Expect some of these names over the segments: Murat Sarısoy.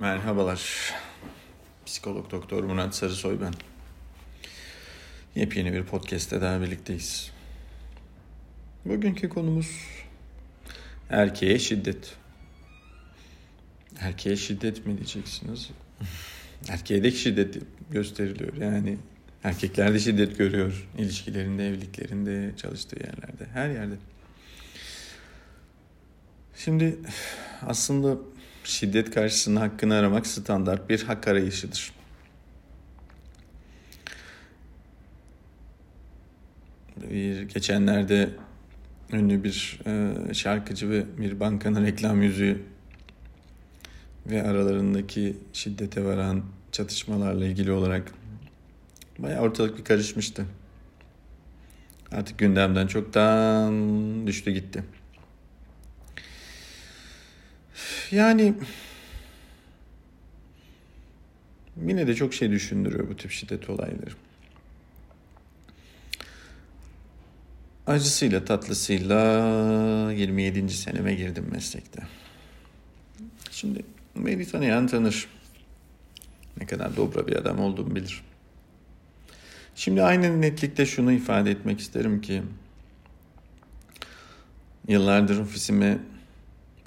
Merhabalar, psikolog doktor Murat Sarısoy ben. Yepyeni bir podcast'te daha birlikteyiz. Bugünkü konumuz erkeğe şiddet. Erkeğe şiddet mi diyeceksiniz? Erkeğe de şiddet gösteriliyor. Yani erkekler de şiddet görüyor. İlişkilerinde, evliliklerinde, çalıştığı yerlerde, her yerde. Şimdi aslında şiddet karşısında hakkını aramak standart bir hak arayışıdır. Geçenlerde ünlü bir şarkıcı ve bir bankanın reklam yüzüğü ve aralarındaki şiddete varan çatışmalarla ilgili olarak bayağı ortalık bir karışmıştı. Artık gündemden çoktan düştü gitti. Yani yine de çok şey düşündürüyor bu tip şiddet olayları. Acısıyla tatlısıyla 27. seneme girdim meslekte. Şimdi beni tanıyan tanır. Ne kadar dobra bir adam olduğumu bilir. Şimdi aynı netlikte şunu ifade etmek isterim ki yıllardır ofisime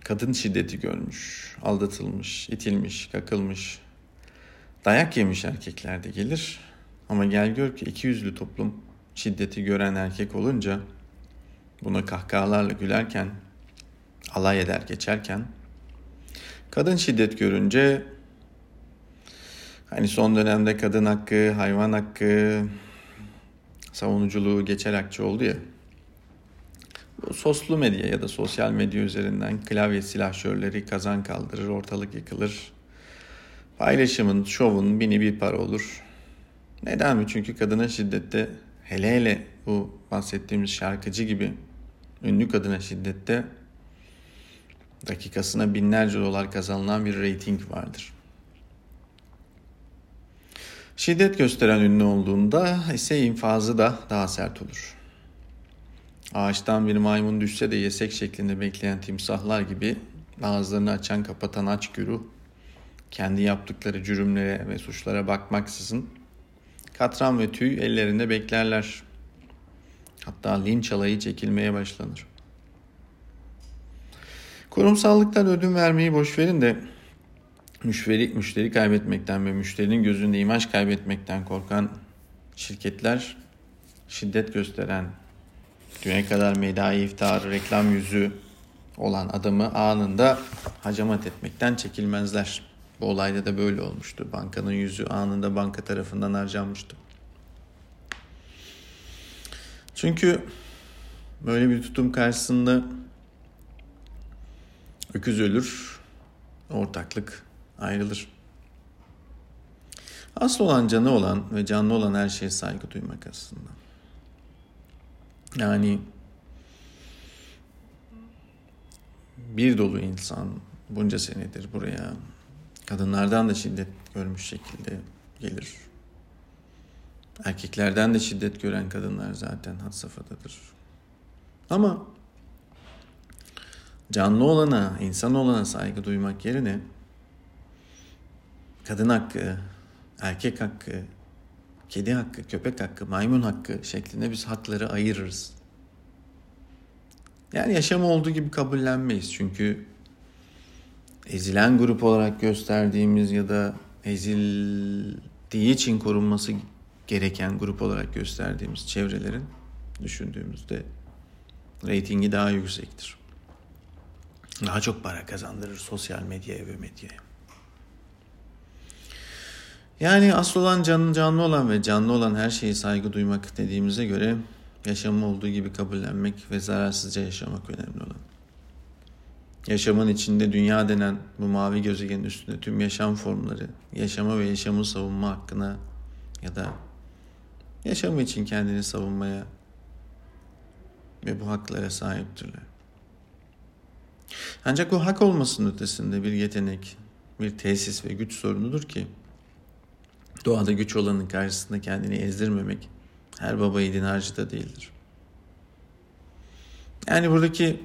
kadın şiddeti görmüş, aldatılmış, itilmiş, kakılmış, dayak yemiş erkekler de gelir. Ama gel gör ki ikiyüzlü toplum şiddeti gören erkek olunca buna kahkahalarla gülerken, alay eder geçerken, kadın şiddet görünce hani son dönemde kadın hakkı, hayvan hakkı, savunuculuğu geçer akçe oldu ya. Soslu medya ya da sosyal medya üzerinden klavye silahşörleri kazan kaldırır, ortalık yıkılır. Paylaşımın, şovun bini bir para olur. Neden mi? Çünkü kadına şiddette, hele bu bahsettiğimiz şarkıcı gibi ünlü kadına şiddette dakikasına binlerce dolar kazanılan bir reyting vardır. Şiddet gösteren ünlü olduğunda ise infazı da daha sert olur. Ağaçtan bir maymun düşse de yesek şeklinde bekleyen timsahlar gibi ağızlarını açan kapatan açgörü, kendi yaptıkları cürümlere ve suçlara bakmaksızın katran ve tüy ellerinde beklerler. Hatta linç alayı çekilmeye başlanır. Kurumsallıktan ödün vermeyi boşverin de müşteri kaybetmekten ve müşterinin gözünde imaj kaybetmekten korkan şirketler şiddet gösteren, düne kadar medai iftiharı, reklam yüzü olan adamı anında hacamat etmekten çekinmezler. Bu olayda da böyle olmuştu. Bankanın yüzü anında banka tarafından harcanmıştı. Çünkü böyle bir tutum karşısında öküz ölür, ortaklık ayrılır. Asıl olan canı olan ve canlı olan her şeye saygı duymak aslında. Yani bir dolu insan bunca senedir buraya kadınlardan da şiddet görmüş şekilde gelir. Erkeklerden de şiddet gören kadınlar zaten had safhadadır. Ama canlı olana, insan olana saygı duymak yerine kadın hakkı, erkek hakkı, kedi hakkı, köpek hakkı, maymun hakkı şeklinde biz hakları ayırırız. Yani yaşam olduğu gibi kabullenmeyiz. Çünkü ezilen grup olarak gösterdiğimiz ya da ezildiği için korunması gereken grup olarak gösterdiğimiz çevrelerin düşündüğümüzde reytingi daha yüksektir. Daha çok para kazandırır sosyal medyaya ve medyaya. Yani asıl olan canlı olan ve canlı olan her şeye saygı duymak dediğimize göre yaşamı olduğu gibi kabullenmek ve zararsızca yaşamak önemli olan. Yaşamın içinde dünya denen bu mavi gezegenin üstünde tüm yaşam formları, yaşama ve yaşamı savunma hakkına ya da yaşamı için kendini savunmaya ve bu haklara sahiptirler. Ancak bu hak olmasının ötesinde bir yetenek, bir tesis ve güç sorunudur ki doğada güç olanın karşısında kendini ezdirmemek her baba yiğidin harcı da değildir. Yani buradaki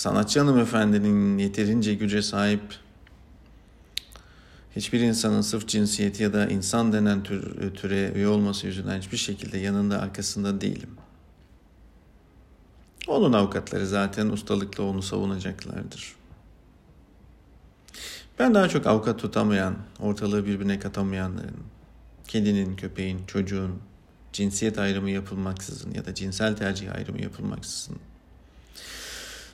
sanatçı hanımefendinin yeterince güce sahip, hiçbir insanın sırf cinsiyeti ya da insan denen türe üye olması yüzünden hiçbir şekilde yanında, arkasında değilim. Onun avukatları zaten ustalıkla onu savunacaklardır. Ben daha çok avukat tutamayan, ortalığı birbirine katamayanların, kedinin, köpeğin, çocuğun, cinsiyet ayrımı yapılmaksızın ya da cinsel tercih ayrımı yapılmaksızın,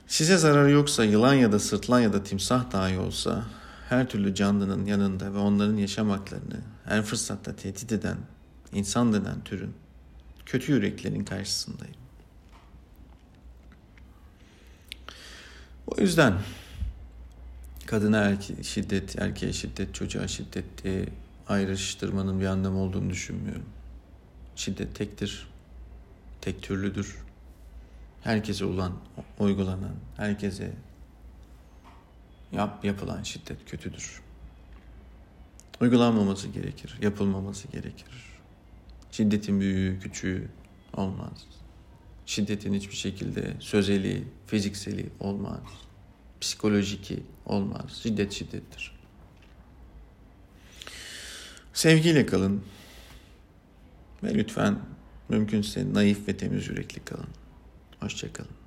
size zararı yoksa yılan ya da sırtlan ya da timsah dahi olsa, her türlü canlının yanında ve onların yaşam haklarını her fırsatta tehdit eden, insan denen türün, kötü yüreklerin karşısındayım. O yüzden kadına şiddet, erkeğe şiddet, çocuğa şiddet diye ayrıştırmanın bir anlamı olduğunu düşünmüyorum. Şiddet tektir, tek türlüdür. Herkese uygulanan, herkese yapılan şiddet kötüdür. Uygulanmaması gerekir, yapılmaması gerekir. Şiddetin büyüğü, küçüğü olmaz. Şiddetin hiçbir şekilde sözeli, fizikseli olmaz. Psikolojiki olmaz. Şiddet şiddettir. Sevgiyle kalın. Ve lütfen mümkünse naif ve temiz yürekli kalın. Hoşça kalın.